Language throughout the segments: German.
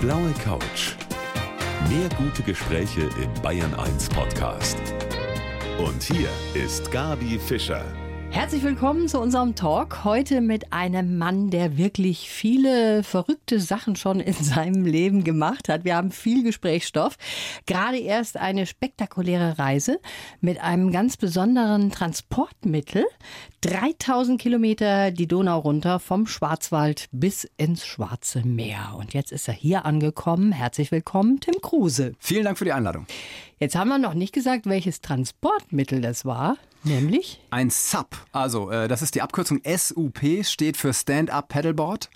Blaue Couch. Mehr gute Gespräche im Bayern 1 Podcast. Und hier ist Gaby Fischer. Herzlich willkommen zu unserem Talk. Heute mit einem Mann, der wirklich viele verrückte Sachen schon in seinem Leben gemacht hat. Wir haben viel Gesprächsstoff. Gerade erst eine spektakuläre Reise mit einem ganz besonderen Transportmittel. 3000 Kilometer die Donau runter vom Schwarzwald bis ins Schwarze Meer. Und jetzt ist er hier angekommen. Herzlich willkommen, Tim Kruse. Vielen Dank für die Einladung. Jetzt haben wir noch nicht gesagt, welches Transportmittel das war. Nämlich? Ein SUP. Also, das ist die Abkürzung SUP, steht für Stand-Up Paddleboard.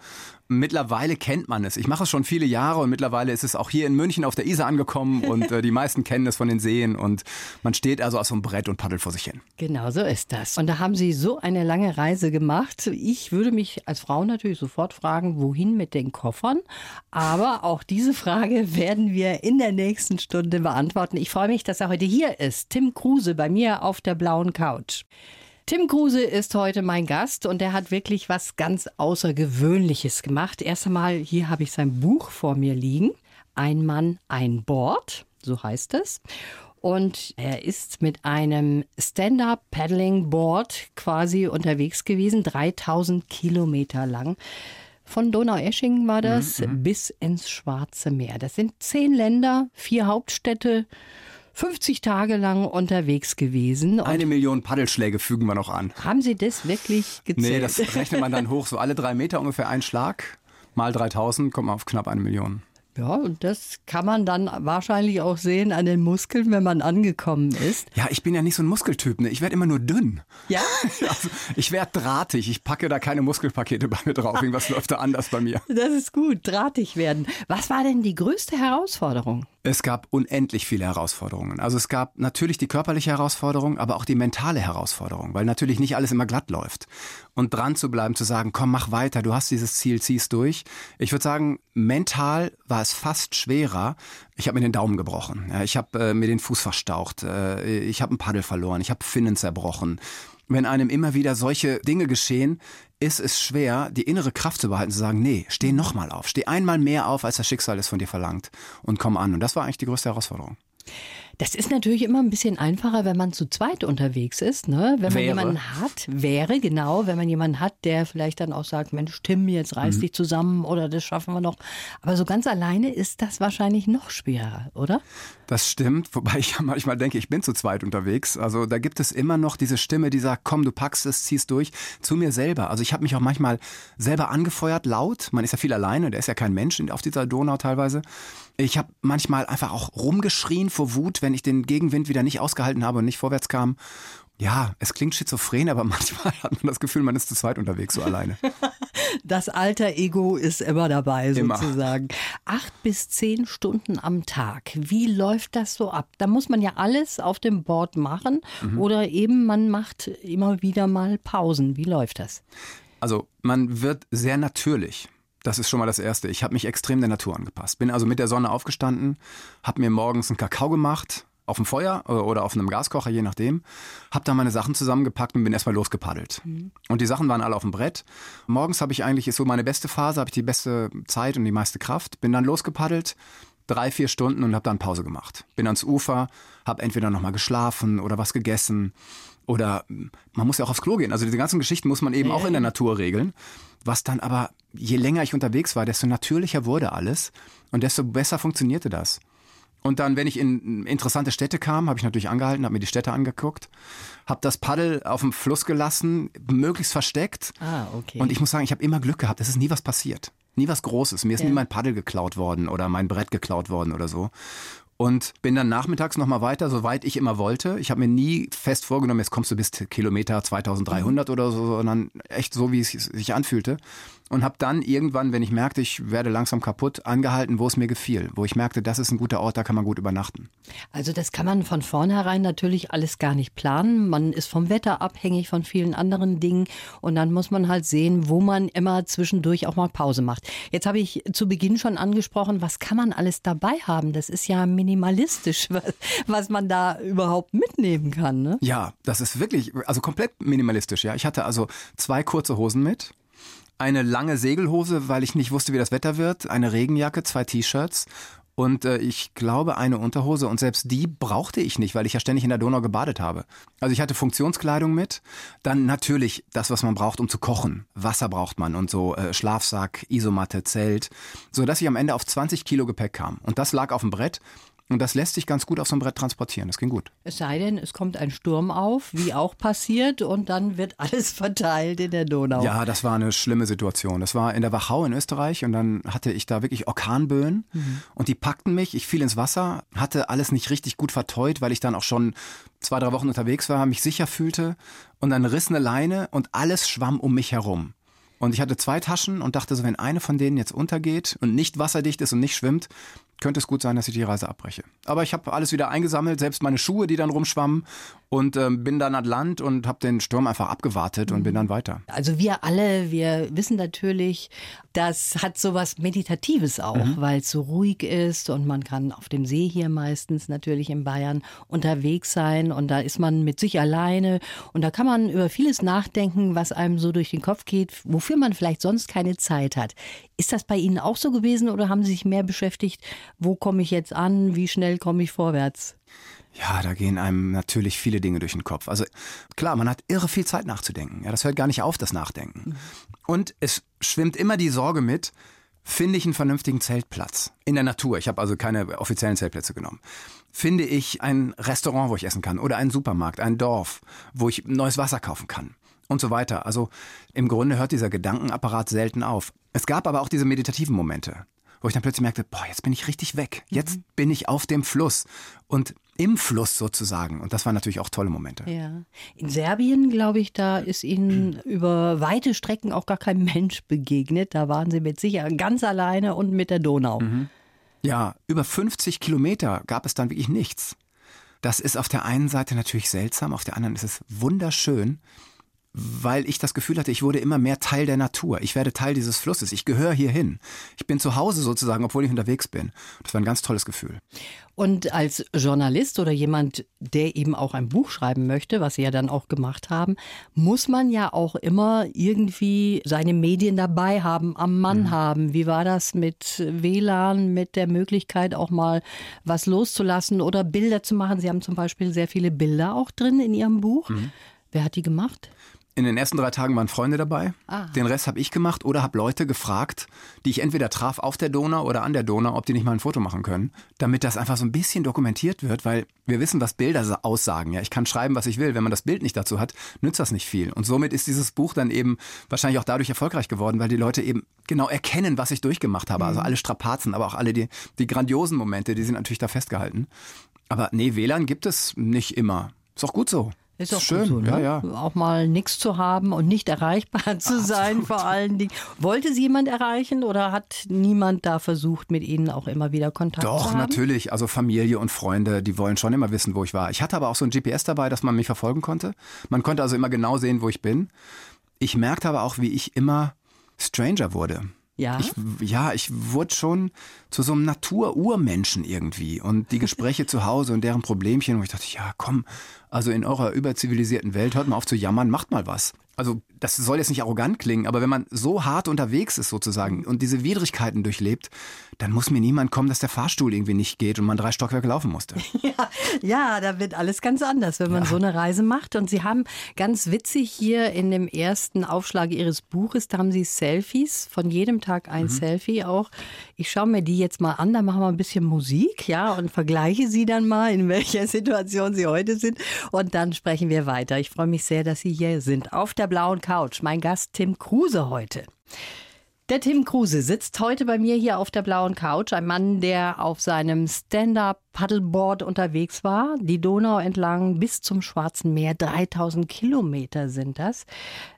Mittlerweile kennt man es. Ich mache es schon viele Jahre und mittlerweile ist es auch hier in München auf der Isar angekommen und die meisten kennen es von den Seen und man steht also auf so einem Brett und paddelt vor sich hin. Genau so ist das. Und da haben Sie so eine lange Reise gemacht. Ich würde mich als Frau natürlich sofort fragen, wohin mit den Koffern? Aber auch diese Frage werden wir in der nächsten Stunde beantworten. Ich freue mich, dass er heute hier ist. Tim Kruse bei mir auf der blauen Couch. Tim Kruse ist heute mein Gast und er hat wirklich was ganz Außergewöhnliches gemacht. Erst einmal, hier habe ich sein Buch vor mir liegen. Ein Mann, ein Board, so heißt es. Und er ist mit einem Stand-Up-Paddling-Board quasi unterwegs gewesen, 3000 Kilometer lang. Von Donaueschingen war das bis ins Schwarze Meer. Das sind 10 Länder, 4 Hauptstädte. 50 Tage lang unterwegs gewesen. Und 1 Million Paddelschläge fügen wir noch an. Haben Sie das wirklich gezählt? Nee, das rechnet man dann hoch. So alle 3 Meter ungefähr ein Schlag. Mal 3000 kommt man auf knapp 1 Million. Ja, und das kann man dann wahrscheinlich auch sehen an den Muskeln, wenn man angekommen ist. Ja, ich bin ja nicht so ein Muskeltyp, ne? Ich werde immer nur dünn. Ja? Also, ich werde drahtig. Ich packe da keine Muskelpakete bei mir drauf. Irgendwas läuft da anders bei mir. Das ist gut, drahtig werden. Was war denn die größte Herausforderung? Es gab unendlich viele Herausforderungen. Also es gab natürlich die körperliche Herausforderung, aber auch die mentale Herausforderung, weil natürlich nicht alles immer glatt läuft. Und dran zu bleiben, zu sagen, komm, mach weiter, du hast dieses Ziel, zieh's durch. Ich würde sagen, mental war es fast schwerer. Ich habe mir den Daumen gebrochen, ich habe mir den Fuß verstaucht, ich habe ein Paddel verloren, ich habe Finnen zerbrochen. Wenn einem immer wieder solche Dinge geschehen, ist es schwer, die innere Kraft zu behalten, zu sagen, nee, steh nochmal auf, steh einmal mehr auf, als das Schicksal es von dir verlangt und komm an. Und das war eigentlich die größte Herausforderung. Das ist natürlich immer ein bisschen einfacher, wenn man zu zweit unterwegs ist, ne? Wenn man jemanden hat, der vielleicht dann auch sagt, Mensch, Tim, jetzt reiß dich zusammen oder das schaffen wir noch. Aber so ganz alleine ist das wahrscheinlich noch schwerer, oder? Das stimmt, wobei ich manchmal denke, ich bin zu zweit unterwegs. Also da gibt es immer noch diese Stimme, die sagt, komm, du packst es, ziehst durch, zu mir selber. Also ich habe mich auch manchmal selber angefeuert, laut. Man ist ja viel alleine, der ist ja kein Mensch auf dieser Donau teilweise. Ich habe manchmal einfach auch rumgeschrien vor Wut, wenn ich den Gegenwind wieder nicht ausgehalten habe und nicht vorwärts kam. Ja, es klingt schizophren, aber manchmal hat man das Gefühl, man ist zu zweit unterwegs, so alleine. Das alter Ego ist immer dabei, sozusagen. 8 bis 10 Stunden am Tag. Wie läuft das so ab? Da muss man ja alles auf dem Board machen oder eben man macht immer wieder mal Pausen. Wie läuft das? Also man wird sehr natürlich. Das ist schon mal das Erste. Ich habe mich extrem der Natur angepasst. Bin also mit der Sonne aufgestanden, habe mir morgens einen Kakao gemacht, auf dem Feuer oder auf einem Gaskocher, je nachdem. Habe da meine Sachen zusammengepackt und bin erstmal losgepaddelt. Und die Sachen waren alle auf dem Brett. Morgens habe ich eigentlich, ist so meine beste Phase, habe ich die beste Zeit und die meiste Kraft. Bin dann losgepaddelt, 3-4 Stunden und habe dann Pause gemacht. Bin ans Ufer, habe entweder nochmal geschlafen oder was gegessen. Oder man muss ja auch aufs Klo gehen. Also diese ganzen Geschichten muss man eben auch in der Natur regeln. Was dann aber, je länger ich unterwegs war, desto natürlicher wurde alles und desto besser funktionierte das. Und dann, wenn ich in interessante Städte kam, habe ich natürlich angehalten, habe mir die Städte angeguckt, habe das Paddel auf dem Fluss gelassen, möglichst versteckt. Ah, okay. Und ich muss sagen, ich habe immer Glück gehabt, es ist nie was passiert, nie was Großes. Mir ist nie mein Paddel geklaut worden oder mein Brett geklaut worden oder so. Und bin dann nachmittags nochmal weiter, soweit ich immer wollte. Ich habe mir nie fest vorgenommen, jetzt kommst du bis Kilometer 2300 oder so, sondern echt so, wie es sich anfühlte. Und habe dann irgendwann, wenn ich merkte, ich werde langsam kaputt, angehalten, wo es mir gefiel. Wo ich merkte, das ist ein guter Ort, da kann man gut übernachten. Also das kann man von vornherein natürlich alles gar nicht planen. Man ist vom Wetter abhängig, von vielen anderen Dingen. Und dann muss man halt sehen, wo man immer zwischendurch auch mal Pause macht. Jetzt habe ich zu Beginn schon angesprochen, was kann man alles dabei haben? Das ist ja minimalistisch, was man da überhaupt mitnehmen kann, ne? Ja, das ist wirklich, also komplett minimalistisch, ja. Ich hatte also 2 kurze Hosen mit. eine lange Segelhose, weil ich nicht wusste, wie das Wetter wird, eine Regenjacke, 2 T-Shirts und ich glaube eine Unterhose. Und selbst die brauchte ich nicht, weil ich ja ständig in der Donau gebadet habe. Also ich hatte Funktionskleidung mit, dann natürlich das, was man braucht, um zu kochen. Wasser braucht man und so, Schlafsack, Isomatte, Zelt, sodass ich am Ende auf 20 Kilo Gepäck kam. Und das lag auf dem Brett. Und das lässt sich ganz gut auf so einem Brett transportieren. Das ging gut. Es sei denn, es kommt ein Sturm auf, wie auch passiert, und dann wird alles verteilt in der Donau. Ja, das war eine schlimme Situation. Das war in der Wachau in Österreich und dann hatte ich da wirklich Orkanböen und die packten mich. Ich fiel ins Wasser, hatte alles nicht richtig gut verteut, weil ich dann auch schon 2-3 Wochen unterwegs war, mich sicher fühlte und dann riss eine Leine und alles schwamm um mich herum. Und ich hatte 2 Taschen und dachte so, wenn eine von denen jetzt untergeht und nicht wasserdicht ist und nicht schwimmt, könnte es gut sein, dass ich die Reise abbreche. Aber ich habe alles wieder eingesammelt, selbst meine Schuhe, die dann rumschwammen und bin dann an Land und habe den Sturm einfach abgewartet und bin dann weiter. Also wir alle, wir wissen natürlich, das hat sowas Meditatives auch, weil es so ruhig ist und man kann auf dem See hier meistens natürlich in Bayern unterwegs sein und da ist man mit sich alleine und da kann man über vieles nachdenken, was einem so durch den Kopf geht, wofür man vielleicht sonst keine Zeit hat. Ist das bei Ihnen auch so gewesen oder haben Sie sich mehr beschäftigt, wo komme ich jetzt an, wie schnell komme ich vorwärts? Ja, da gehen einem natürlich viele Dinge durch den Kopf. Also klar, man hat irre viel Zeit nachzudenken. Ja, das hört gar nicht auf, das Nachdenken. Und es schwimmt immer die Sorge mit, finde ich einen vernünftigen Zeltplatz in der Natur? Ich habe also keine offiziellen Zeltplätze genommen. Finde ich ein Restaurant, wo ich essen kann oder einen Supermarkt, ein Dorf, wo ich neues Wasser kaufen kann? Und so weiter. Also im Grunde hört dieser Gedankenapparat selten auf. Es gab aber auch diese meditativen Momente, wo ich dann plötzlich merkte, boah, jetzt bin ich richtig weg. Jetzt bin ich auf dem Fluss und im Fluss sozusagen. Und das waren natürlich auch tolle Momente. Ja. In Serbien, glaube ich, da ist Ihnen über weite Strecken auch gar kein Mensch begegnet. Da waren Sie mit Sicherheit ganz alleine und mit der Donau. Ja, über 50 Kilometer gab es dann wirklich nichts. Das ist auf der einen Seite natürlich seltsam, auf der anderen ist es wunderschön, weil ich das Gefühl hatte, ich wurde immer mehr Teil der Natur. Ich werde Teil dieses Flusses. Ich gehöre hierhin. Ich bin zu Hause sozusagen, obwohl ich unterwegs bin. Das war ein ganz tolles Gefühl. Und als Journalist oder jemand, der eben auch ein Buch schreiben möchte, was Sie ja dann auch gemacht haben, muss man ja auch immer irgendwie seine Medien dabei haben, am Mann haben. Wie war das mit WLAN, mit der Möglichkeit auch mal was loszulassen oder Bilder zu machen? Sie haben zum Beispiel sehr viele Bilder auch drin in Ihrem Buch. Wer hat die gemacht? In den ersten 3 Tagen waren Freunde dabei. Den Rest habe ich gemacht oder habe Leute gefragt, die ich entweder traf auf der Donau oder an der Donau, ob die nicht mal ein Foto machen können, damit das einfach so ein bisschen dokumentiert wird, weil wir wissen, was Bilder aussagen. Ja, ich kann schreiben, was ich will. Wenn man das Bild nicht dazu hat, nützt das nicht viel. Und somit ist dieses Buch dann eben wahrscheinlich auch dadurch erfolgreich geworden, weil die Leute eben genau erkennen, was ich durchgemacht habe. Also alle Strapazen, aber auch alle die grandiosen Momente, die sind natürlich da festgehalten. Aber nee, WLAN gibt es nicht immer. Ist auch gut so. Ist auch schön, so, ne? Ja. Auch mal nichts zu haben und nicht erreichbar zu sein, vor allen Dingen. Wollte Sie jemand erreichen oder hat niemand da versucht, mit Ihnen auch immer wieder Kontakt zu haben? Doch, natürlich. Also Familie und Freunde, die wollen schon immer wissen, wo ich war. Ich hatte aber auch so ein GPS dabei, dass man mich verfolgen konnte. Man konnte also immer genau sehen, wo ich bin. Ich merkte aber auch, wie ich immer stranger wurde. Ja? Ich wurde schon zu so einem Natur-Urmenschen irgendwie. Und die Gespräche zu Hause und deren Problemchen, wo ich dachte, ja komm, also in eurer überzivilisierten Welt, hört mal auf zu jammern, macht mal was. Also das soll jetzt nicht arrogant klingen, aber wenn man so hart unterwegs ist sozusagen und diese Widrigkeiten durchlebt, dann muss mir niemand kommen, dass der Fahrstuhl irgendwie nicht geht und man 3 Stockwerke laufen musste. Ja, da wird alles ganz anders, wenn man so eine Reise macht. Und Sie haben ganz witzig hier in dem ersten Aufschlag Ihres Buches, da haben Sie Selfies, von jedem Tag ein Selfie auch. Ich schaue mir die jetzt mal an, da machen wir ein bisschen Musik, ja, und vergleiche Sie dann mal, in welcher Situation Sie heute sind. Und dann sprechen wir weiter. Ich freue mich sehr, dass Sie hier sind. Auf der Blauen Couch. Mein Gast Tim Kruse heute. Der Tim Kruse sitzt heute bei mir hier auf der Blauen Couch. Ein Mann, der auf seinem Stand-Up-Paddleboard unterwegs war. Die Donau entlang bis zum Schwarzen Meer. 3000 Kilometer sind das.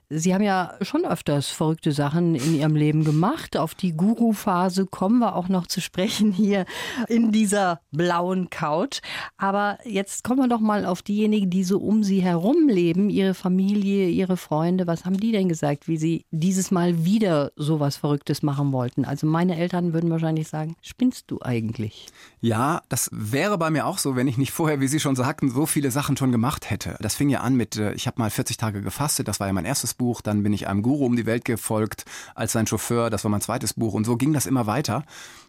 Sie haben ja schon öfters verrückte Sachen in Ihrem Leben gemacht. Auf die Guru-Phase kommen wir auch noch zu sprechen hier in dieser blauen Couch. Aber jetzt kommen wir doch mal auf diejenigen, die so um Sie herum leben, Ihre Familie, Ihre Freunde. Was haben die denn gesagt, wie Sie dieses Mal wieder sowas Verrücktes machen wollten? Also meine Eltern würden wahrscheinlich sagen, spinnst du eigentlich? Ja, das wäre bei mir auch so, wenn ich nicht vorher, wie Sie schon sagten, so viele Sachen schon gemacht hätte. Das fing ja an mit, ich habe mal 40 Tage gefastet, das war ja mein erstes Buch, dann bin ich einem Guru um die Welt gefolgt als sein Chauffeur, das war mein zweites Buch und so ging das immer weiter.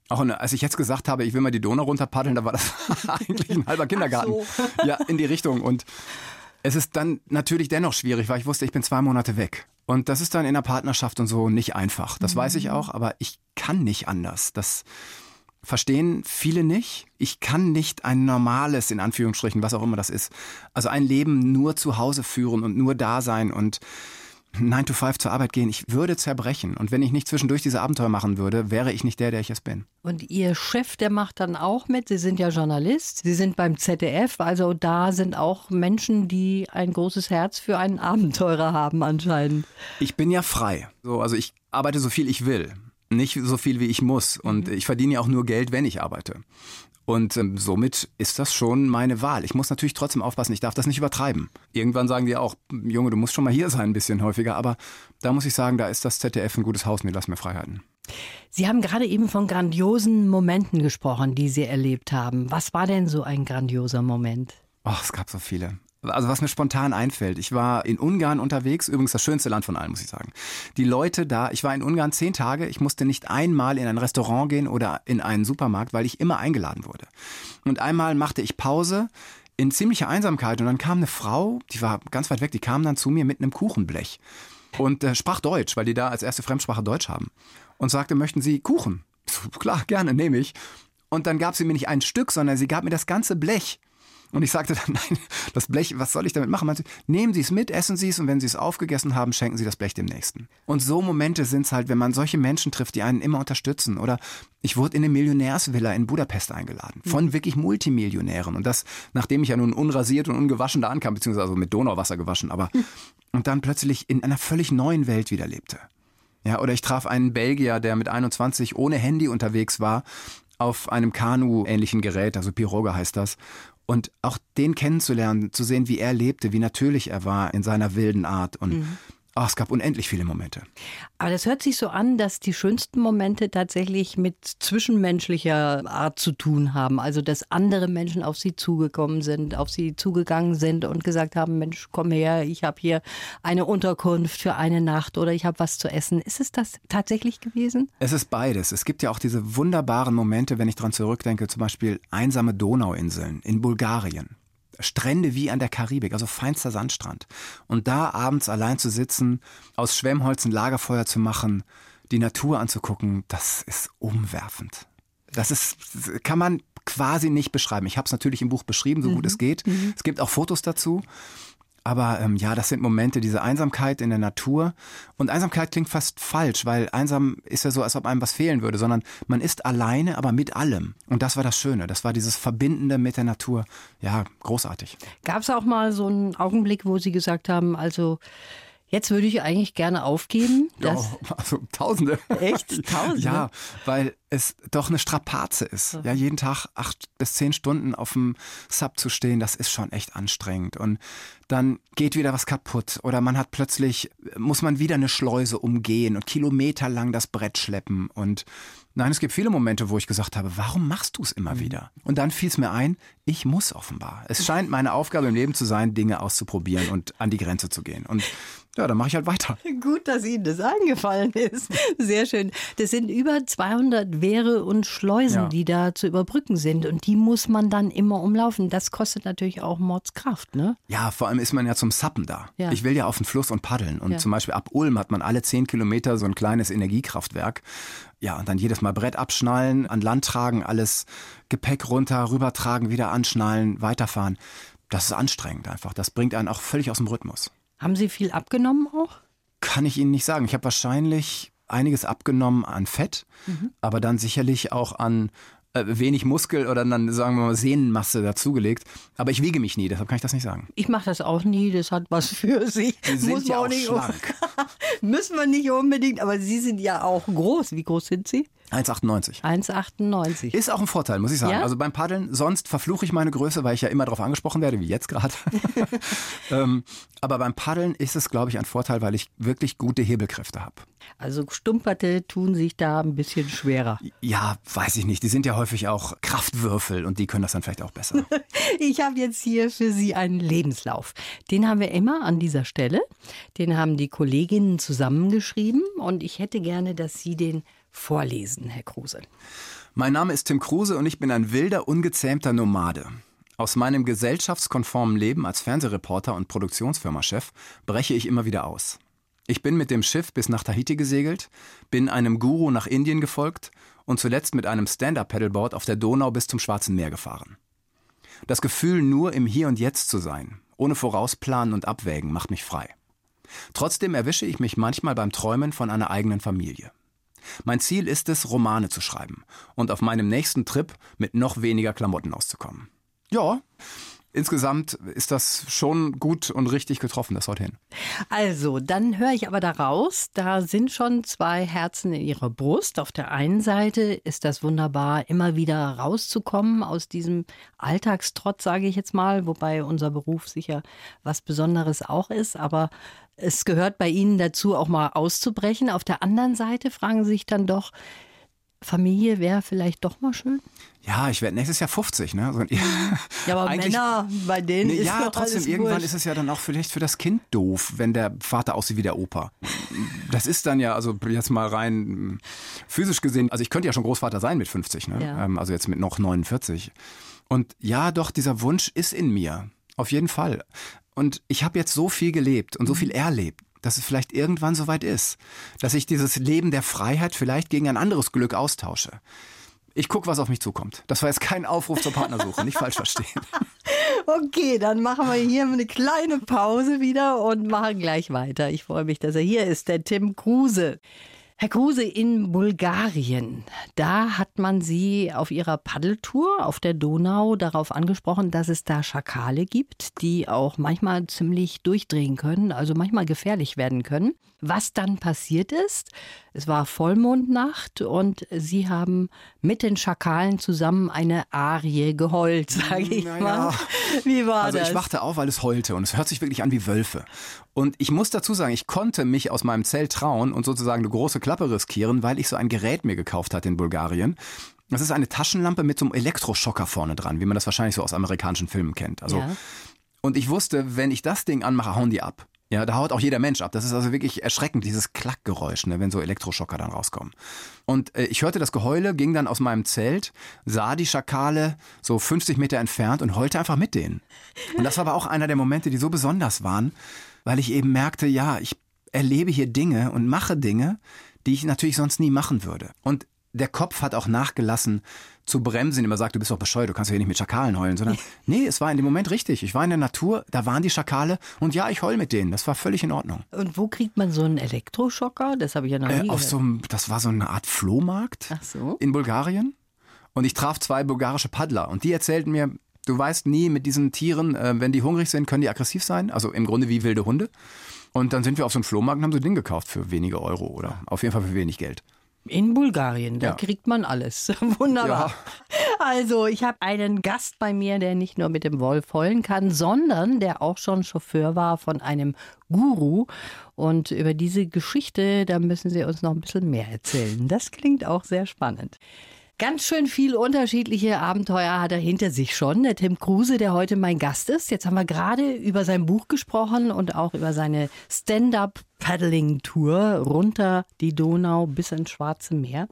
Auch als ich jetzt gesagt habe, ich will mal die Donau runter paddeln, da war das eigentlich ein halber Kindergarten. Ach so. Ja, in die Richtung. Und es ist dann natürlich dennoch schwierig, weil ich wusste, ich bin 2 Monate weg. Und das ist dann in der Partnerschaft und so nicht einfach. Das weiß ich auch, aber ich kann nicht anders. Das verstehen viele nicht. Ich kann nicht ein normales, in Anführungsstrichen, was auch immer das ist, also ein Leben nur zu Hause führen und nur da sein und 9 to 5 zur Arbeit gehen. Ich würde zerbrechen. Und wenn ich nicht zwischendurch diese Abenteuer machen würde, wäre ich nicht der, der ich es bin. Und Ihr Chef, der macht dann auch mit. Sie sind ja Journalist. Sie sind beim ZDF. Also da sind auch Menschen, die ein großes Herz für einen Abenteurer haben anscheinend. Ich bin ja frei. So, also ich arbeite so viel ich will. Nicht so viel, wie ich muss. Und ich verdiene ja auch nur Geld, wenn ich arbeite. Und somit ist das schon meine Wahl. Ich muss natürlich trotzdem aufpassen, ich darf das nicht übertreiben. Irgendwann sagen die auch, Junge, du musst schon mal hier sein, ein bisschen häufiger. Aber da muss ich sagen, da ist das ZDF ein gutes Haus, mir lassen mir Freiheiten. Sie haben gerade eben von grandiosen Momenten gesprochen, die Sie erlebt haben. Was war denn so ein grandioser Moment? Ach, es gab so viele. Also was mir spontan einfällt, ich war in Ungarn unterwegs, übrigens das schönste Land von allen, muss ich sagen. Die Leute da, ich war in Ungarn 10 Tage, ich musste nicht einmal in ein Restaurant gehen oder in einen Supermarkt, weil ich immer eingeladen wurde. Und einmal machte ich Pause in ziemlicher Einsamkeit und dann kam eine Frau, die war ganz weit weg, die kam dann zu mir mit einem Kuchenblech und sprach Deutsch, weil die da als erste Fremdsprache Deutsch haben und sagte, möchten Sie Kuchen? So, klar, gerne, nehme ich. Und dann gab sie mir nicht ein Stück, sondern sie gab mir das ganze Blech. Und ich sagte dann, nein, das Blech, was soll ich damit machen? Meinte, nehmen Sie es mit, essen Sie es und wenn Sie es aufgegessen haben, schenken Sie das Blech dem Nächsten. Und so Momente sind es halt, wenn man solche Menschen trifft, die einen immer unterstützen. Oder ich wurde in eine Millionärsvilla in Budapest eingeladen, von wirklich Multimillionären. Und das, nachdem ich ja nun unrasiert und ungewaschen da ankam, beziehungsweise mit Donauwasser gewaschen, aber und dann plötzlich in einer völlig neuen Welt wieder lebte. Ja, oder ich traf einen Belgier, der mit 21 ohne Handy unterwegs war, auf einem Kanu-ähnlichen Gerät, also Piroga heißt das. Und auch den kennenzulernen, zu sehen, wie er lebte, wie natürlich er war in seiner wilden Art. Und es gab unendlich viele Momente. Aber das hört sich so an, dass die schönsten Momente tatsächlich mit zwischenmenschlicher Art zu tun haben. Also dass andere Menschen auf Sie zugekommen sind, auf Sie zugegangen sind und gesagt haben, Mensch, komm her, ich habe hier eine Unterkunft für eine Nacht oder ich habe was zu essen. Ist es das tatsächlich gewesen? Es ist beides. Es gibt ja auch diese wunderbaren Momente, wenn ich dran zurückdenke, zum Beispiel einsame Donauinseln in Bulgarien. Strände wie an der Karibik, also feinster Sandstrand. Und da abends allein zu sitzen, aus Schwemmholz ein Lagerfeuer zu machen, die Natur anzugucken, das ist umwerfend. Das kann man quasi nicht beschreiben. Ich habe es natürlich im Buch beschrieben, so gut es geht. Es gibt auch Fotos dazu. Aber das sind Momente, diese Einsamkeit in der Natur. Und Einsamkeit klingt fast falsch, weil einsam ist ja so, als ob einem was fehlen würde, sondern man ist alleine, aber mit allem. Und das war das Schöne, das war dieses Verbindende mit der Natur. Ja, großartig. Gab es auch mal so einen Augenblick, wo Sie gesagt haben, also jetzt würde ich eigentlich gerne aufgeben? Ja, also Tausende. Echt? Tausende? Ja, weil es doch eine Strapaze ist. Ja, jeden Tag 8 bis 10 Stunden auf dem Sub zu stehen, das ist schon echt anstrengend. Und dann geht wieder was kaputt oder man hat plötzlich, muss man wieder eine Schleuse umgehen und kilometerlang das Brett schleppen. Und nein, es gibt viele Momente, wo ich gesagt habe, warum machst du es immer wieder? Und dann fiel es mir ein, ich muss offenbar. Es scheint meine Aufgabe im Leben zu sein, Dinge auszuprobieren und an die Grenze zu gehen. Und ja, dann mache ich halt weiter. Gut, dass Ihnen das eingefallen ist. Sehr schön. Das sind über 200 Wehre und Schleusen, die da zu überbrücken sind. Und die muss man dann immer umlaufen. Das kostet natürlich auch Mordskraft, ne? Ja, vor allem ist man ja zum Sappen da. Ja. Ich will ja auf den Fluss und paddeln. Und zum Beispiel ab Ulm hat man alle 10 Kilometer so ein kleines Energiekraftwerk. Ja, und dann jedes Mal Brett abschnallen, an Land tragen, alles Gepäck runter, rübertragen, wieder anschnallen, weiterfahren. Das ist anstrengend einfach. Das bringt einen auch völlig aus dem Rhythmus. Haben Sie viel abgenommen auch? Kann ich Ihnen nicht sagen. Ich habe wahrscheinlich einiges abgenommen an Fett, aber dann sicherlich auch an wenig Muskel oder dann, sagen wir mal, Sehnenmasse dazugelegt. Aber ich wiege mich nie, deshalb kann ich das nicht sagen. Ich mache das auch nie, das hat was für sich. Sie sind ja auch schlank. Müssen wir nicht unbedingt, aber Sie sind ja auch groß. Wie groß sind Sie? 1,98. 1,98. Ist auch ein Vorteil, muss ich sagen. Ja? Also beim Paddeln, sonst verfluche ich meine Größe, weil ich ja immer darauf angesprochen werde, wie jetzt gerade. Aber beim Paddeln ist es, glaube ich, ein Vorteil, weil ich wirklich gute Hebelkräfte habe. Also Stumperte tun sich da ein bisschen schwerer. Ja, weiß ich nicht. Die sind ja häufig auch Kraftwürfel und die können das dann vielleicht auch besser. Ich habe jetzt hier für Sie einen Lebenslauf. Den haben wir immer an dieser Stelle. Den haben die Kolleginnen zusammengeschrieben und ich hätte gerne, dass Sie den vorlesen, Herr Kruse. Mein Name ist Tim Kruse und ich bin ein wilder, ungezähmter Nomade. Aus meinem gesellschaftskonformen Leben als Fernsehreporter und Produktionsfirma-Chef breche ich immer wieder aus. Ich bin mit dem Schiff bis nach Tahiti gesegelt, bin einem Guru nach Indien gefolgt und zuletzt mit einem Stand-Up-Paddleboard auf der Donau bis zum Schwarzen Meer gefahren. Das Gefühl, nur im Hier und Jetzt zu sein, ohne Vorausplanen und Abwägen, macht mich frei. Trotzdem erwische ich mich manchmal beim Träumen von einer eigenen Familie. Mein Ziel ist es, Romane zu schreiben und auf meinem nächsten Trip mit noch weniger Klamotten auszukommen. Ja, insgesamt ist das schon gut und richtig getroffen, das haut hin. Also, dann höre ich aber daraus, da sind schon zwei Herzen in Ihrer Brust. Auf der einen Seite ist das wunderbar, immer wieder rauszukommen aus diesem Alltagstrott, sage ich jetzt mal, wobei unser Beruf sicher was Besonderes auch ist, aber es gehört bei Ihnen dazu, auch mal auszubrechen. Auf der anderen Seite fragen Sie sich dann doch, Familie wäre vielleicht doch mal schön? Ja, ich werde nächstes Jahr 50. Ne? Also, ja, aber Männer, bei denen ist ja trotzdem, irgendwann wurscht. Ist es ja dann auch vielleicht für das Kind doof, wenn der Vater aussieht wie der Opa. Das ist dann ja, also jetzt mal rein physisch gesehen, also ich könnte ja schon Großvater sein mit 50, ne? Ja. Also jetzt mit noch 49. Und ja, doch, dieser Wunsch ist in mir, auf jeden Fall. Und ich habe jetzt so viel gelebt und so viel erlebt, dass es vielleicht irgendwann soweit ist, dass ich dieses Leben der Freiheit vielleicht gegen ein anderes Glück austausche. Ich gucke, was auf mich zukommt. Das war jetzt kein Aufruf zur Partnersuche, nicht falsch verstehen. Okay, dann machen wir hier eine kleine Pause wieder und machen gleich weiter. Ich freue mich, dass er hier ist, der Tim Kruse. Herr Kruse, in Bulgarien, da hat man Sie auf Ihrer Paddeltour auf der Donau darauf angesprochen, dass es da Schakale gibt, die auch manchmal ziemlich durchdrehen können, also manchmal gefährlich werden können. Was dann passiert ist, es war Vollmondnacht und Sie haben mit den Schakalen zusammen eine Arie geheult, sage ich mal. Wie war das? Also ich wachte auf, weil es heulte und es hört sich wirklich an wie Wölfe. Und ich muss dazu sagen, ich konnte mich aus meinem Zelt trauen und sozusagen eine große Klappe riskieren, weil ich so ein Gerät mir gekauft hatte in Bulgarien. Das ist eine Taschenlampe mit so einem Elektroschocker vorne dran, wie man das wahrscheinlich so aus amerikanischen Filmen kennt. Also, ja. Und ich wusste, wenn ich das Ding anmache, hauen die ab. Ja, da haut auch jeder Mensch ab. Das ist also wirklich erschreckend, dieses Klackgeräusch, ne, wenn so Elektroschocker dann rauskommen. Und ich hörte das Geheule, ging dann aus meinem Zelt, sah die Schakale so 50 Meter entfernt und heulte einfach mit denen. Und das war aber auch einer der Momente, die so besonders waren, weil ich eben merkte, ja, ich erlebe hier Dinge und mache Dinge, die ich natürlich sonst nie machen würde. Und der Kopf hat auch nachgelassen zu bremsen, immer sagt, du bist doch bescheuert, du kannst doch hier nicht mit Schakalen heulen, sondern nee, es war in dem Moment richtig. Ich war in der Natur, da waren die Schakale und ja, ich heul mit denen. Das war völlig in Ordnung. Und wo kriegt man so einen Elektroschocker? Das habe ich ja noch nie gehört. Auf so einem, das war so eine Art Flohmarkt in Bulgarien und ich traf zwei bulgarische Paddler und die erzählten mir, du weißt nie mit diesen Tieren, wenn die hungrig sind, können die aggressiv sein, also im Grunde wie wilde Hunde. Und dann sind wir auf so einen Flohmarkt und haben so ein Ding gekauft für wenige Euro oder auf jeden Fall für wenig Geld. In Bulgarien, da kriegt man alles. Wunderbar. Ja. Also, ich habe einen Gast bei mir, der nicht nur mit dem Wolf heulen kann, sondern der auch schon Chauffeur war von einem Guru. Und über diese Geschichte, da müssen Sie uns noch ein bisschen mehr erzählen. Das klingt auch sehr spannend. Ganz schön viel unterschiedliche Abenteuer hat er hinter sich schon. Der Tim Kruse, der heute mein Gast ist. Jetzt haben wir gerade über sein Buch gesprochen und auch über seine Stand-Up-Paddling-Tour runter die Donau bis ins Schwarze Meer.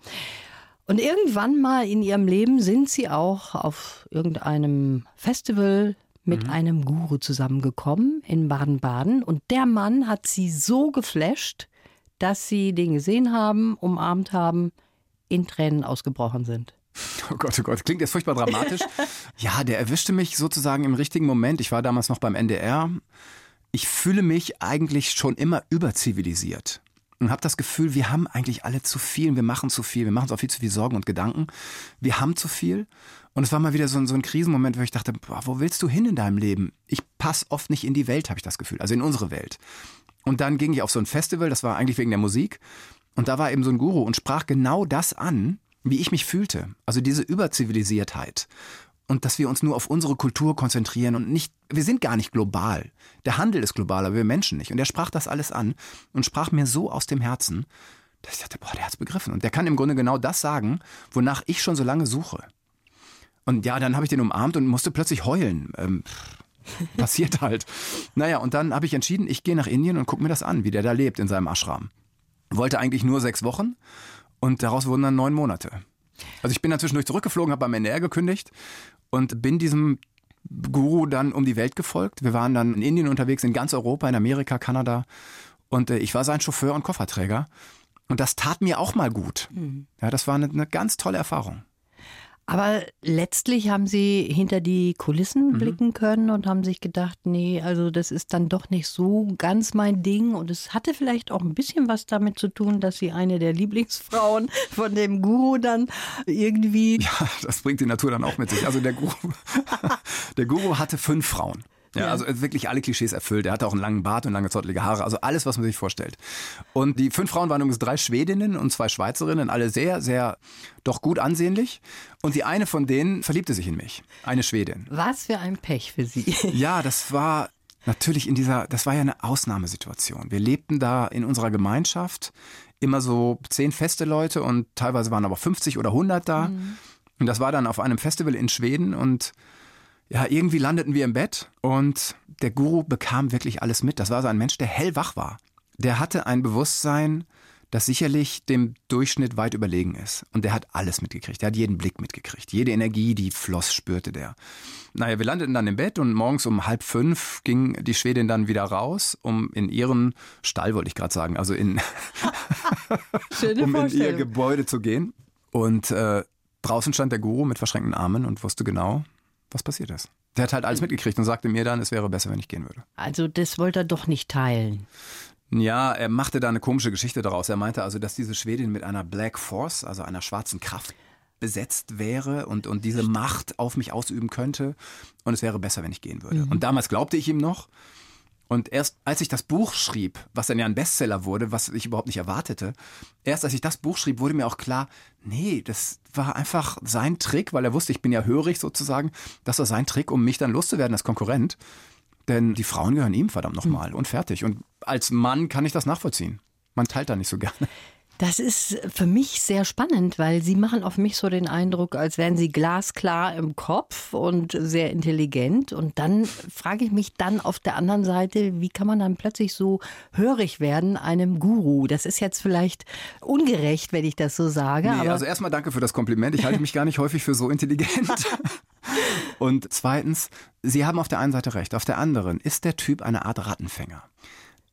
Und irgendwann mal in Ihrem Leben sind Sie auch auf irgendeinem Festival mit einem Guru zusammengekommen in Baden-Baden. Und der Mann hat Sie so geflasht, dass Sie den gesehen haben, umarmt haben, in Tränen ausgebrochen sind. Oh Gott, klingt jetzt furchtbar dramatisch. Ja, der erwischte mich sozusagen im richtigen Moment. Ich war damals noch beim NDR. Ich fühle mich eigentlich schon immer überzivilisiert und habe das Gefühl, wir haben eigentlich alle zu viel. Wir machen zu viel. Wir machen uns auch viel zu viel Sorgen und Gedanken. Wir haben zu viel. Und es war mal wieder so ein Krisenmoment, wo ich dachte, boah, wo willst du hin in deinem Leben? Ich passe oft nicht in die Welt, habe ich das Gefühl. Also in unsere Welt. Und dann ging ich auf so ein Festival. Das war eigentlich wegen der Musik. Und da war eben so ein Guru und sprach genau das an, wie ich mich fühlte, also diese Überzivilisiertheit und dass wir uns nur auf unsere Kultur konzentrieren und nicht, wir sind gar nicht global. Der Handel ist global, aber wir Menschen nicht. Und er sprach das alles an und sprach mir so aus dem Herzen, dass ich dachte, boah, der hat's begriffen. Und der kann im Grunde genau das sagen, wonach ich schon so lange suche. Und ja, dann habe ich den umarmt und musste plötzlich heulen. Passiert halt. Naja, und dann habe ich entschieden, ich gehe nach Indien und gucke mir das an, wie der da lebt in seinem Ashram. Wollte eigentlich nur 6 Wochen und daraus wurden dann 9 Monate. Also ich bin dann zwischendurch zurückgeflogen, habe beim NDR gekündigt und bin diesem Guru dann um die Welt gefolgt. Wir waren dann in Indien unterwegs, in ganz Europa, in Amerika, Kanada. Und ich war sein Chauffeur und Kofferträger. Und das tat mir auch mal gut. Ja, das war eine ganz tolle Erfahrung. Aber letztlich haben Sie hinter die Kulissen blicken können und haben sich gedacht, nee, also das ist dann doch nicht so ganz mein Ding. Und es hatte vielleicht auch ein bisschen was damit zu tun, dass Sie eine der Lieblingsfrauen von dem Guru dann irgendwie... Ja, das bringt die Natur dann auch mit sich. Also der Guru hatte 5 Frauen. Ja, also wirklich alle Klischees erfüllt. Er hatte auch einen langen Bart und lange zottelige Haare. Also alles, was man sich vorstellt. Und die 5 Frauen waren übrigens 3 Schwedinnen und 2 Schweizerinnen. Alle sehr, sehr doch gut ansehnlich. Und die eine von denen verliebte sich in mich. Eine Schwedin. Was für ein Pech für Sie. Ja, das war natürlich das war ja eine Ausnahmesituation. Wir lebten da in unserer Gemeinschaft. Immer so 10 feste Leute und teilweise waren aber 50 oder 100 da. Mhm. Und das war dann auf einem Festival in Schweden und ja, irgendwie landeten wir im Bett und der Guru bekam wirklich alles mit. Das war so ein Mensch, der hellwach war. Der hatte ein Bewusstsein, das sicherlich dem Durchschnitt weit überlegen ist. Und der hat alles mitgekriegt. Der hat jeden Blick mitgekriegt. Jede Energie, die floss, spürte der. Naja, wir landeten dann im Bett und morgens um 4:30 ging die Schwedin dann wieder raus, um in ihren Stall, wollte ich gerade sagen, also um in ihr Gebäude zu gehen. Und draußen stand der Guru mit verschränkten Armen und wusste genau, was passiert ist. Der hat halt alles mitgekriegt und sagte mir dann, es wäre besser, wenn ich gehen würde. Also das wollte er doch nicht teilen. Ja, er machte da eine komische Geschichte daraus. Er meinte also, dass diese Schwedin mit einer Black Force, also einer schwarzen Kraft, besetzt wäre und diese Macht auf mich ausüben könnte. Und es wäre besser, wenn ich gehen würde. Mhm. Und damals glaubte ich ihm noch. Und erst als ich das Buch schrieb, was dann ja ein Bestseller wurde, was ich überhaupt nicht erwartete, wurde mir auch klar, nee, das war einfach sein Trick, weil er wusste, ich bin ja hörig sozusagen, das war sein Trick, um mich dann loszuwerden als Konkurrent. Denn die Frauen gehören ihm, verdammt nochmal, und fertig. Und als Mann kann ich das nachvollziehen. Man teilt da nicht so gerne. Das ist für mich sehr spannend, weil Sie machen auf mich so den Eindruck, als wären Sie glasklar im Kopf und sehr intelligent. Und dann frage ich mich dann auf der anderen Seite, wie kann man dann plötzlich so hörig werden einem Guru? Das ist jetzt vielleicht ungerecht, wenn ich das so sage. Nee, aber also erstmal danke für das Kompliment. Ich halte mich gar nicht häufig für so intelligent. Und zweitens, Sie haben auf der einen Seite recht. Auf der anderen ist der Typ eine Art Rattenfänger.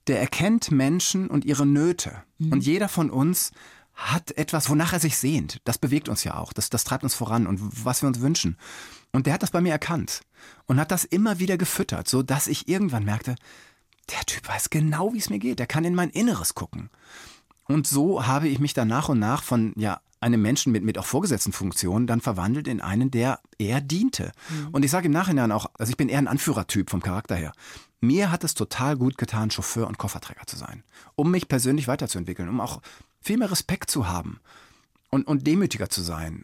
Der erkennt Menschen und ihre Nöte. Und jeder von uns hat etwas, wonach er sich sehnt. Das bewegt uns ja auch. Das treibt uns voran und was wir uns wünschen. Und der hat das bei mir erkannt und hat das immer wieder gefüttert, sodass ich irgendwann merkte, der Typ weiß genau, wie es mir geht. Der kann in mein Inneres gucken. Und so habe ich mich dann nach und nach von einem Menschen mit auch vorgesetzten Funktionen dann verwandelt in einen, der eher diente. Und ich sage im Nachhinein auch, also ich bin eher ein Anführertyp vom Charakter her. Mir hat es total gut getan, Chauffeur und Kofferträger zu sein, um mich persönlich weiterzuentwickeln, um auch viel mehr Respekt zu haben und demütiger zu sein.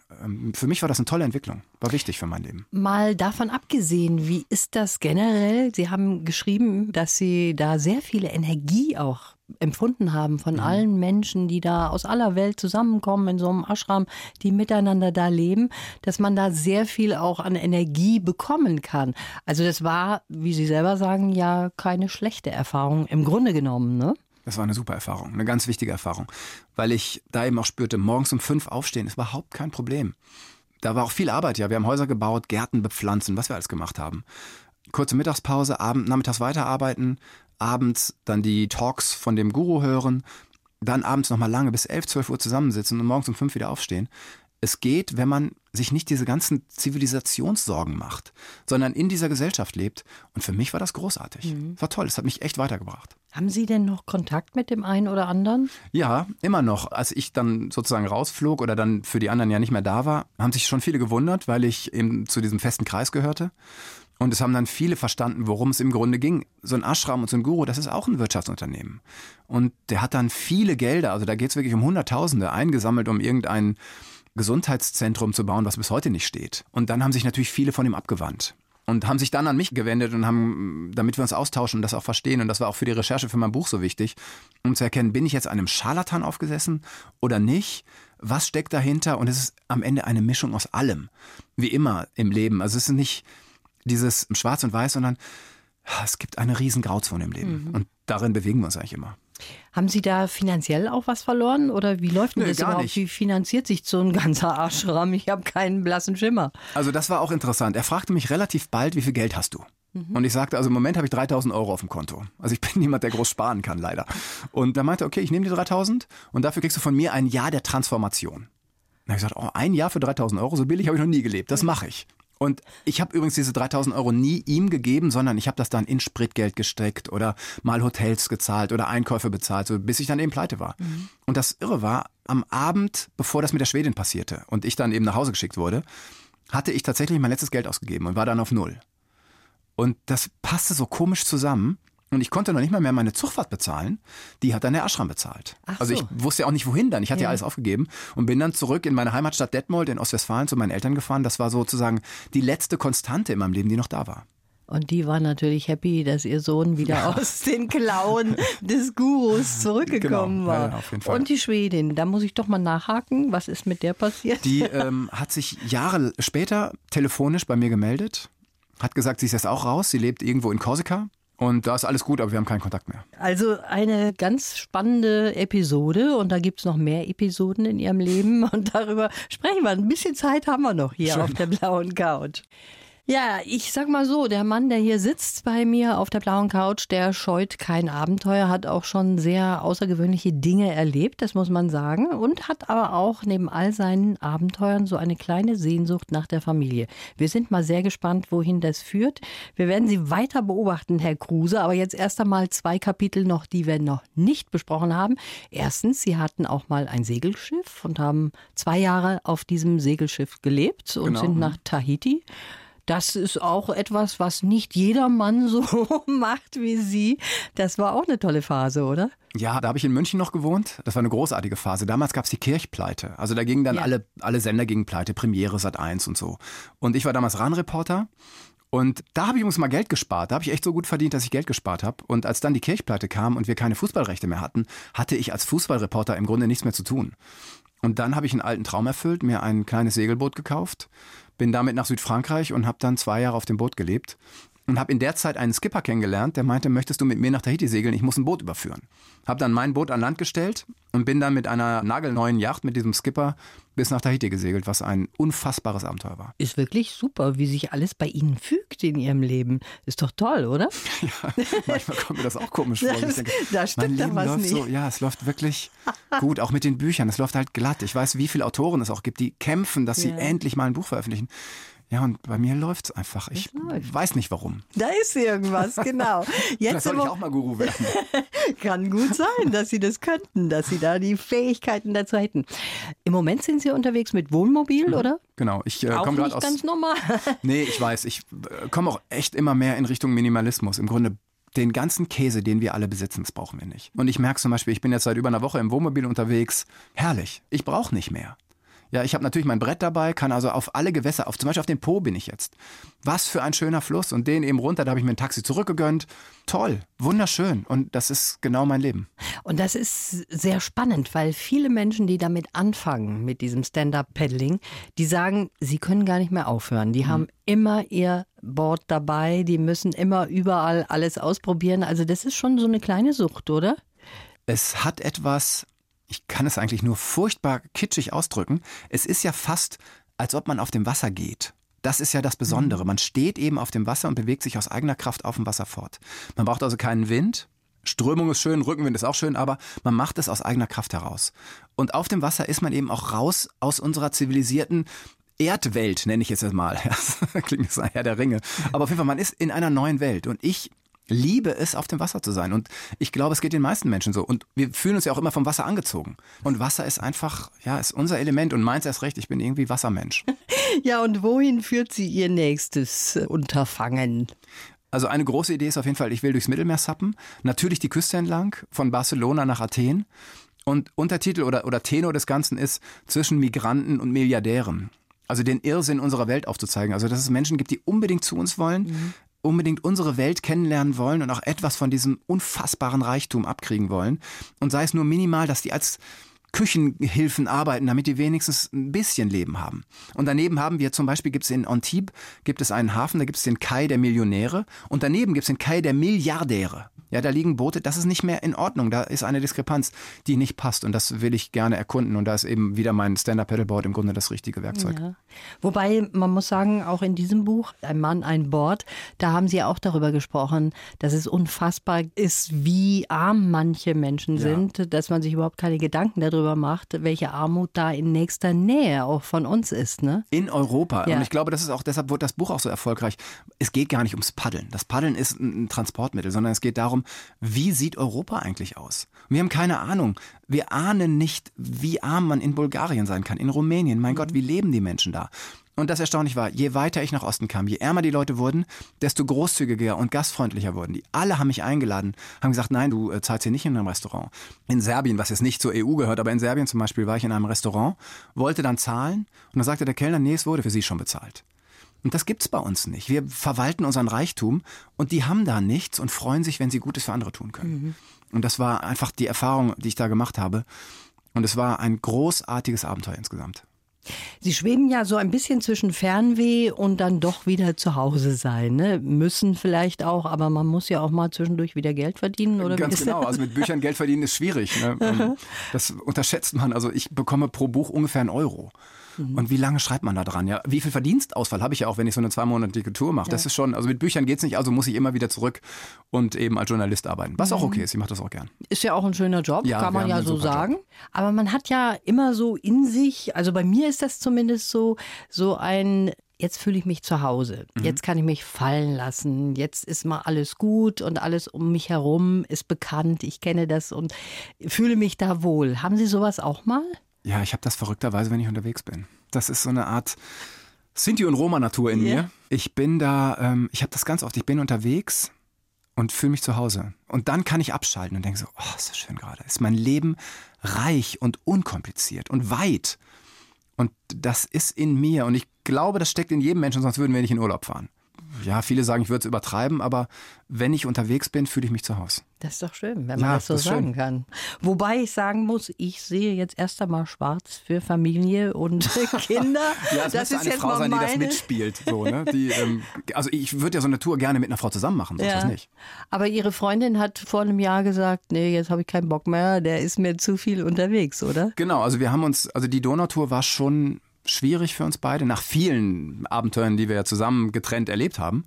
Für mich war das eine tolle Entwicklung, war wichtig für mein Leben. Mal davon abgesehen, wie ist das generell? Sie haben geschrieben, dass Sie da sehr viele Energie auch empfunden haben von allen Menschen, die da aus aller Welt zusammenkommen in so einem Ashram, die miteinander da leben, dass man da sehr viel auch an Energie bekommen kann. Also das war, wie Sie selber sagen, ja keine schlechte Erfahrung im Grunde genommen, ne? Das war eine super Erfahrung, eine ganz wichtige Erfahrung, weil ich da eben auch spürte, morgens um 5 aufstehen ist überhaupt kein Problem. Da war auch viel Arbeit, ja. Wir haben Häuser gebaut, Gärten bepflanzen, was wir alles gemacht haben. Kurze Mittagspause, nachmittags weiterarbeiten, abends dann die Talks von dem Guru hören, dann abends nochmal lange bis 11, 12 Uhr zusammensitzen und morgens um 5 wieder aufstehen. Es geht, wenn man sich nicht diese ganzen Zivilisationssorgen macht, sondern in dieser Gesellschaft lebt. Und für mich war das großartig. Es war toll, es hat mich echt weitergebracht. Haben Sie denn noch Kontakt mit dem einen oder anderen? Ja, immer noch. Als ich dann sozusagen rausflog oder dann für die anderen ja nicht mehr da war, haben sich schon viele gewundert, weil ich eben zu diesem festen Kreis gehörte. Und es haben dann viele verstanden, worum es im Grunde ging. So ein Ashram und so ein Guru, das ist auch ein Wirtschaftsunternehmen. Und der hat dann viele Gelder, also da geht es wirklich um Hunderttausende, eingesammelt, um irgendeinen Gesundheitszentrum zu bauen, was bis heute nicht steht. Und dann haben sich natürlich viele von ihm abgewandt. Und haben sich dann an mich gewendet und haben, damit wir uns austauschen und das auch verstehen, und das war auch für die Recherche für mein Buch so wichtig, um zu erkennen, bin ich jetzt einem Scharlatan aufgesessen oder nicht? Was steckt dahinter? Und es ist am Ende eine Mischung aus allem, wie immer im Leben. Also es ist nicht dieses Schwarz und Weiß, sondern es gibt eine riesen Grauzone im Leben. Mhm. Und darin bewegen wir uns eigentlich immer. Haben Sie da finanziell auch was verloren? Oder wie läuft denn das überhaupt? Nicht. Wie finanziert sich so ein ganzer Ashram? Ich habe keinen blassen Schimmer. Also das war auch interessant. Er fragte mich relativ bald, wie viel Geld hast du? Mhm. Und ich sagte, also im Moment habe ich 3.000 Euro auf dem Konto. Also ich bin niemand, der groß sparen kann, leider. Und dann meinte er, okay, ich nehme die 3.000 und dafür kriegst du von mir ein Jahr der Transformation. Dann habe ich gesagt, oh, ein Jahr für 3.000 Euro, so billig habe ich noch nie gelebt, das mache ich. Und ich habe übrigens diese 3.000 Euro nie ihm gegeben, sondern ich habe das dann in Spritgeld gesteckt oder mal Hotels gezahlt oder Einkäufe bezahlt, so bis ich dann eben pleite war. Mhm. Und das Irre war, am Abend, bevor das mit der Schwedin passierte und ich dann eben nach Hause geschickt wurde, hatte ich tatsächlich mein letztes Geld ausgegeben und war dann auf Null. Und das passte so komisch zusammen. Und ich konnte noch nicht mal mehr meine Zugfahrt bezahlen. Die hat dann der Ashram bezahlt. Ach also so. Ich wusste ja auch nicht, wohin dann. Ich hatte ja alles aufgegeben und bin dann zurück in meine Heimatstadt Detmold in Ostwestfalen zu meinen Eltern gefahren. Das war sozusagen die letzte Konstante in meinem Leben, die noch da war. Und die war natürlich happy, dass ihr Sohn wieder aus den Klauen des Gurus zurückgekommen war. Ja, auf jeden Fall. Und die Schwedin, da muss ich doch mal nachhaken. Was ist mit der passiert? Die hat sich Jahre später telefonisch bei mir gemeldet, hat gesagt, sie ist jetzt auch raus. Sie lebt irgendwo in Korsika. Und da ist alles gut, aber wir haben keinen Kontakt mehr. Also eine ganz spannende Episode und da gibt es noch mehr Episoden in Ihrem Leben und darüber sprechen wir. Ein bisschen Zeit haben wir noch hier auf der blauen Couch. Ja, ich sag mal so, der Mann, der hier sitzt bei mir auf der blauen Couch, der scheut kein Abenteuer, hat auch schon sehr außergewöhnliche Dinge erlebt, das muss man sagen. Und hat aber auch neben all seinen Abenteuern so eine kleine Sehnsucht nach der Familie. Wir sind mal sehr gespannt, wohin das führt. Wir werden Sie weiter beobachten, Herr Kruse. Aber jetzt erst einmal 2 Kapitel noch, die wir noch nicht besprochen haben. Erstens, Sie hatten auch mal ein Segelschiff und haben 2 Jahre auf diesem Segelschiff gelebt und sind nach Tahiti. Das ist auch etwas, was nicht jeder Mann so macht wie Sie. Das war auch eine tolle Phase, oder? Ja, da habe ich in München noch gewohnt. Das war eine großartige Phase. Damals gab es die Kirchpleite. Also da gingen dann alle Sender gegen Pleite, Premiere, Sat.1 und so. Und ich war damals Ran-Reporter. Und da habe ich übrigens mal Geld gespart. Da habe ich echt so gut verdient, dass ich Geld gespart habe. Und als dann die Kirchpleite kam und wir keine Fußballrechte mehr hatten, hatte ich als Fußballreporter im Grunde nichts mehr zu tun. Und dann habe ich einen alten Traum erfüllt, mir ein kleines Segelboot gekauft, bin damit nach Südfrankreich und habe dann 2 Jahre auf dem Boot gelebt und habe in der Zeit einen Skipper kennengelernt, der meinte, möchtest du mit mir nach Tahiti segeln? Ich muss ein Boot überführen. Habe dann mein Boot an Land gestellt und bin dann mit einer nagelneuen Yacht mit diesem Skipper bis nach Tahiti gesegelt, was ein unfassbares Abenteuer war. Ist wirklich super, wie sich alles bei Ihnen fügt in Ihrem Leben. Ist doch toll, oder? Ja, manchmal kommt mir das auch komisch vor. Da stimmt doch was nicht. So, ja, es läuft wirklich gut, auch mit den Büchern. Es läuft halt glatt. Ich weiß, wie viele Autoren es auch gibt, die kämpfen, dass sie endlich mal ein Buch veröffentlichen. Ja, und bei mir läuft's einfach. Ich weiß nicht, warum. Da ist irgendwas, genau. Jetzt soll ich auch mal Guru werden. Kann gut sein, dass Sie das könnten, dass Sie da die Fähigkeiten dazu hätten. Im Moment sind Sie unterwegs mit Wohnmobil, oder? Genau. Ich komme gerade aus... ganz normal. Nee, ich weiß. Ich komme auch echt immer mehr in Richtung Minimalismus. Im Grunde den ganzen Käse, den wir alle besitzen, das brauchen wir nicht. Und ich merke zum Beispiel, ich bin jetzt seit über einer Woche im Wohnmobil unterwegs. Herrlich. Ich brauche nicht mehr. Ja, ich habe natürlich mein Brett dabei, kann also auf alle Gewässer, auf, zum Beispiel auf den Po bin ich jetzt. Was für ein schöner Fluss und den eben runter, da habe ich mir ein Taxi zurückgegönnt. Toll, wunderschön und das ist genau mein Leben. Und das ist sehr spannend, weil viele Menschen, die damit anfangen, mit diesem Stand-Up-Paddling, die sagen, sie können gar nicht mehr aufhören. Die haben immer ihr Board dabei, die müssen immer überall alles ausprobieren. Also das ist schon so eine kleine Sucht, oder? Es hat etwas... Ich kann es eigentlich nur furchtbar kitschig ausdrücken. Es ist ja fast, als ob man auf dem Wasser geht. Das ist ja das Besondere. Man steht eben auf dem Wasser und bewegt sich aus eigener Kraft auf dem Wasser fort. Man braucht also keinen Wind. Strömung ist schön, Rückenwind ist auch schön, aber man macht es aus eigener Kraft heraus. Und auf dem Wasser ist man eben auch raus aus unserer zivilisierten Erdwelt, nenne ich jetzt mal. Klingt jetzt nach Herr der Ringe. Aber auf jeden Fall, man ist in einer neuen Welt. Und ich liebe es, auf dem Wasser zu sein. Und ich glaube, es geht den meisten Menschen so. Und wir fühlen uns ja auch immer vom Wasser angezogen. Und Wasser ist einfach, ja, ist unser Element. Und meins erst recht, ich bin irgendwie Wassermensch. Ja, und wohin führt Sie Ihr nächstes Unterfangen? Also eine große Idee ist auf jeden Fall, ich will durchs Mittelmeer zappen. Natürlich die Küste entlang, von Barcelona nach Athen. Und Untertitel oder Tenor des Ganzen ist zwischen Migranten und Milliardären. Also den Irrsinn unserer Welt aufzuzeigen. Also dass es Menschen gibt, die unbedingt zu uns wollen, unbedingt unsere Welt kennenlernen wollen und auch etwas von diesem unfassbaren Reichtum abkriegen wollen. Und sei es nur minimal, dass die als Küchenhilfen arbeiten, damit die wenigstens ein bisschen Leben haben. Und daneben haben wir zum Beispiel, gibt es in Antibes, gibt es einen Hafen, da gibt es den Kai der Millionäre und daneben gibt es den Kai der Milliardäre. Ja, da liegen Boote, das ist nicht mehr in Ordnung, da ist eine Diskrepanz, die nicht passt und das will ich gerne erkunden und da ist eben wieder mein Stand-Up-Paddleboard im Grunde das richtige Werkzeug. Ja. Wobei, man muss sagen, auch in diesem Buch, Ein Mann, ein Board, da haben Sie auch darüber gesprochen, dass es unfassbar ist, wie arm manche Menschen sind, dass man sich überhaupt keine Gedanken darüber macht, welche Armut da in nächster Nähe auch von uns ist. Ne? In Europa. Ja. Und ich glaube, das ist auch, deshalb wurde das Buch auch so erfolgreich. Es geht gar nicht ums Paddeln. Das Paddeln ist ein Transportmittel, sondern es geht darum, wie sieht Europa eigentlich aus? Wir haben keine Ahnung. Wir ahnen nicht, wie arm man in Bulgarien sein kann, in Rumänien. Mein Gott, wie leben die Menschen da? Und das erstaunlich war, je weiter ich nach Osten kam, je ärmer die Leute wurden, desto großzügiger und gastfreundlicher wurden die. Alle haben mich eingeladen, haben gesagt, nein, du zahlst hier nicht in einem Restaurant. In Serbien, was jetzt nicht zur EU gehört, aber in Serbien zum Beispiel war ich in einem Restaurant, wollte dann zahlen und dann sagte der Kellner, nee, es wurde für Sie schon bezahlt. Und das gibt's bei uns nicht. Wir verwalten unseren Reichtum und die haben da nichts und freuen sich, wenn sie Gutes für andere tun können. Mhm. Und das war einfach die Erfahrung, die ich da gemacht habe. Und es war ein großartiges Abenteuer insgesamt. Sie schweben ja so ein bisschen zwischen Fernweh und dann doch wieder zu Hause sein, ne? Müssen vielleicht auch, aber man muss ja auch mal zwischendurch wieder Geld verdienen, oder? Ganz genau, also mit Büchern Geld verdienen ist schwierig, ne? Das unterschätzt man, also ich bekomme pro Buch ungefähr 1 Euro. Und wie lange schreibt man da dran? Ja, wie viel Verdienstausfall habe ich ja auch, wenn ich so eine 2-monatige Tour mache? Ja. Das ist schon, also mit Büchern geht's nicht, also muss ich immer wieder zurück und eben als Journalist arbeiten. Was auch okay ist, ich mache das auch gern. Ist ja auch ein schöner Job, ja, kann man ja so sagen. Job. Aber man hat ja immer so in sich, also bei mir ist das zumindest so ein, jetzt fühle ich mich zu Hause, jetzt kann ich mich fallen lassen, jetzt ist mal alles gut und alles um mich herum ist bekannt, ich kenne das und fühle mich da wohl. Haben Sie sowas auch mal? Ja, ich habe das verrückterweise, wenn ich unterwegs bin. Das ist so eine Art Sinti- und Roma-Natur in mir. Ich bin da, ich habe das ganz oft, ich bin unterwegs und fühle mich zu Hause. Und dann kann ich abschalten und denke so, oh, ist das schön gerade. Ist mein Leben reich und unkompliziert und weit. Und das ist in mir und ich glaube, das steckt in jedem Menschen, sonst würden wir nicht in Urlaub fahren. Ja, viele sagen, ich würde es übertreiben, aber wenn ich unterwegs bin, fühle ich mich zu Hause. Das ist doch schön, wenn man das so sagen kann. Wobei ich sagen muss, ich sehe jetzt erst einmal schwarz für Familie und Kinder. Ja, das ist eine jetzt Frau sein, die das mitspielt. So, ne? Also ich würde ja so eine Tour gerne mit einer Frau zusammen machen, sonst das nicht. Aber Ihre Freundin hat vor einem Jahr gesagt, nee, jetzt habe ich keinen Bock mehr, der ist mir zu viel unterwegs, oder? Genau, also wir haben uns, also die Donautour war schon schwierig für uns beide, nach vielen Abenteuern, die wir ja zusammen getrennt erlebt haben.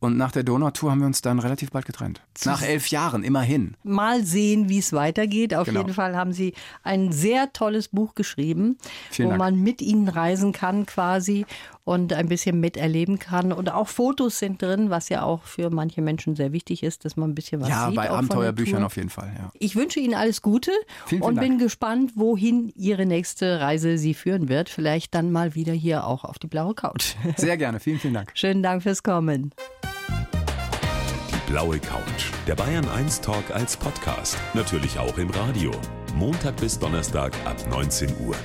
Und nach der Donautour haben wir uns dann relativ bald getrennt. Nach 11 Jahren, immerhin. Mal sehen, wie es weitergeht. Auf jeden Fall haben Sie ein sehr tolles Buch geschrieben, wo man mit Ihnen reisen kann quasi und ein bisschen miterleben kann. Und auch Fotos sind drin, was ja auch für manche Menschen sehr wichtig ist, dass man ein bisschen was sieht. Ja, bei Abenteuerbüchern auf jeden Fall. Ja. Ich wünsche Ihnen alles Gute und bin gespannt, wohin Ihre nächste Reise Sie führen wird. Vielleicht dann mal wieder hier auch auf die blaue Couch. Sehr gerne, vielen, vielen Dank. Schönen Dank fürs Kommen. Blaue Couch, der Bayern 1 Talk als Podcast, natürlich auch im Radio. Montag bis Donnerstag ab 19 Uhr.